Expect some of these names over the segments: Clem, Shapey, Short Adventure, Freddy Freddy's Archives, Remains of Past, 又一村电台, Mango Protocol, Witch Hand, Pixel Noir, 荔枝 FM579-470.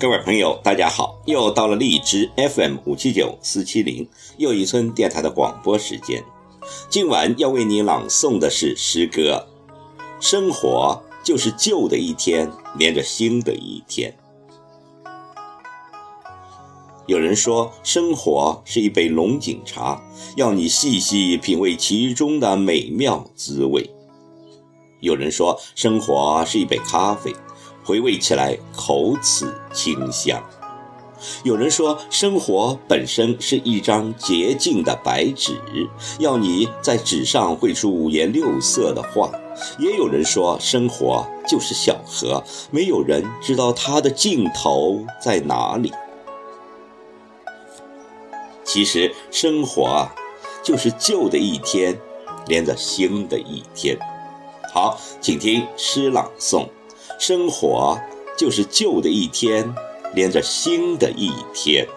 各位朋友大家好，又到了荔枝 FM579-470 又一村电台的广播时间。今晚要为你朗诵的是诗歌《生活就是旧的一天连着新的一天》。有人说，生活是一杯龙井茶，要你细细品味其中的美妙滋味。有人说，生活是一杯咖啡，回味起来口齿清香。有人说，生活本身是一张洁净的白纸，要你在纸上绘出五颜六色的画。也有人说，生活就是小河，没有人知道它的尽头在哪里。其实生活就是旧的一天连着新的一天。好，请听诗朗诵。生活就是旧的一天连着新的一天。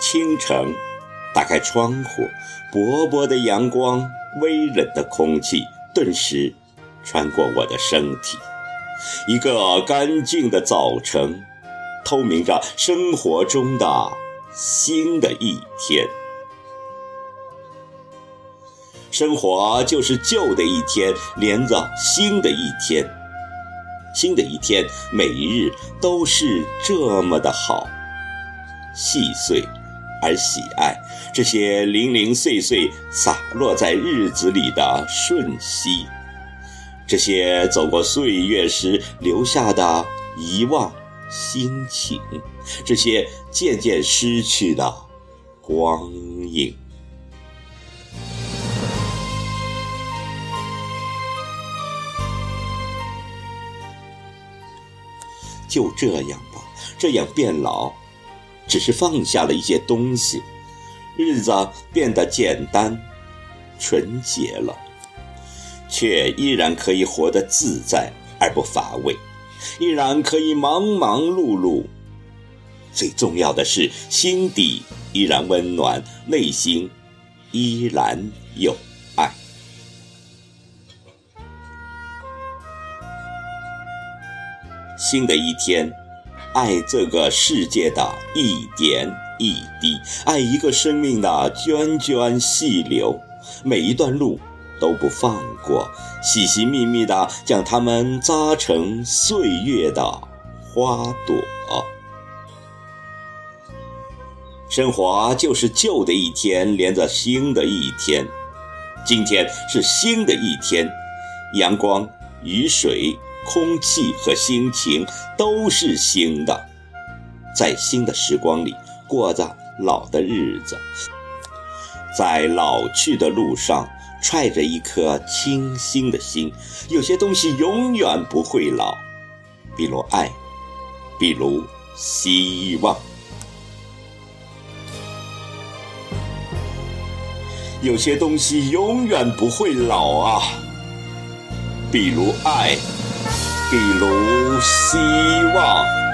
清晨，打开窗户，薄薄的阳光，微冷的空气顿时穿过我的身体。一个干净的早晨，透明着生活中的新的一天。生活就是旧的一天连着新的一天，新的一天每一日都是这么的好，细碎而喜爱这些零零碎碎洒落在日子里的瞬息，这些走过岁月时留下的遗忘心情，这些渐渐失去的光影。就这样吧，这样变老，只是放下了一些东西，日子变得简单纯洁了，却依然可以活得自在而不乏味，依然可以忙忙碌碌。最重要的是，心底依然温暖，内心依然有爱。新的一天，爱这个世界的一点一滴，爱一个生命的涓涓细流，每一段路都不放过，细细密密地将它们扎成岁月的花朵。生活就是旧的一天连着新的一天，今天是新的一天，阳光、雨水、空气和心情都是新的，在新的时光里过着老的日子，在老去的路上揣着一颗清新的心。有些东西永远不会老，比如爱，比如希望。有些东西永远不会老比如爱，比如希望。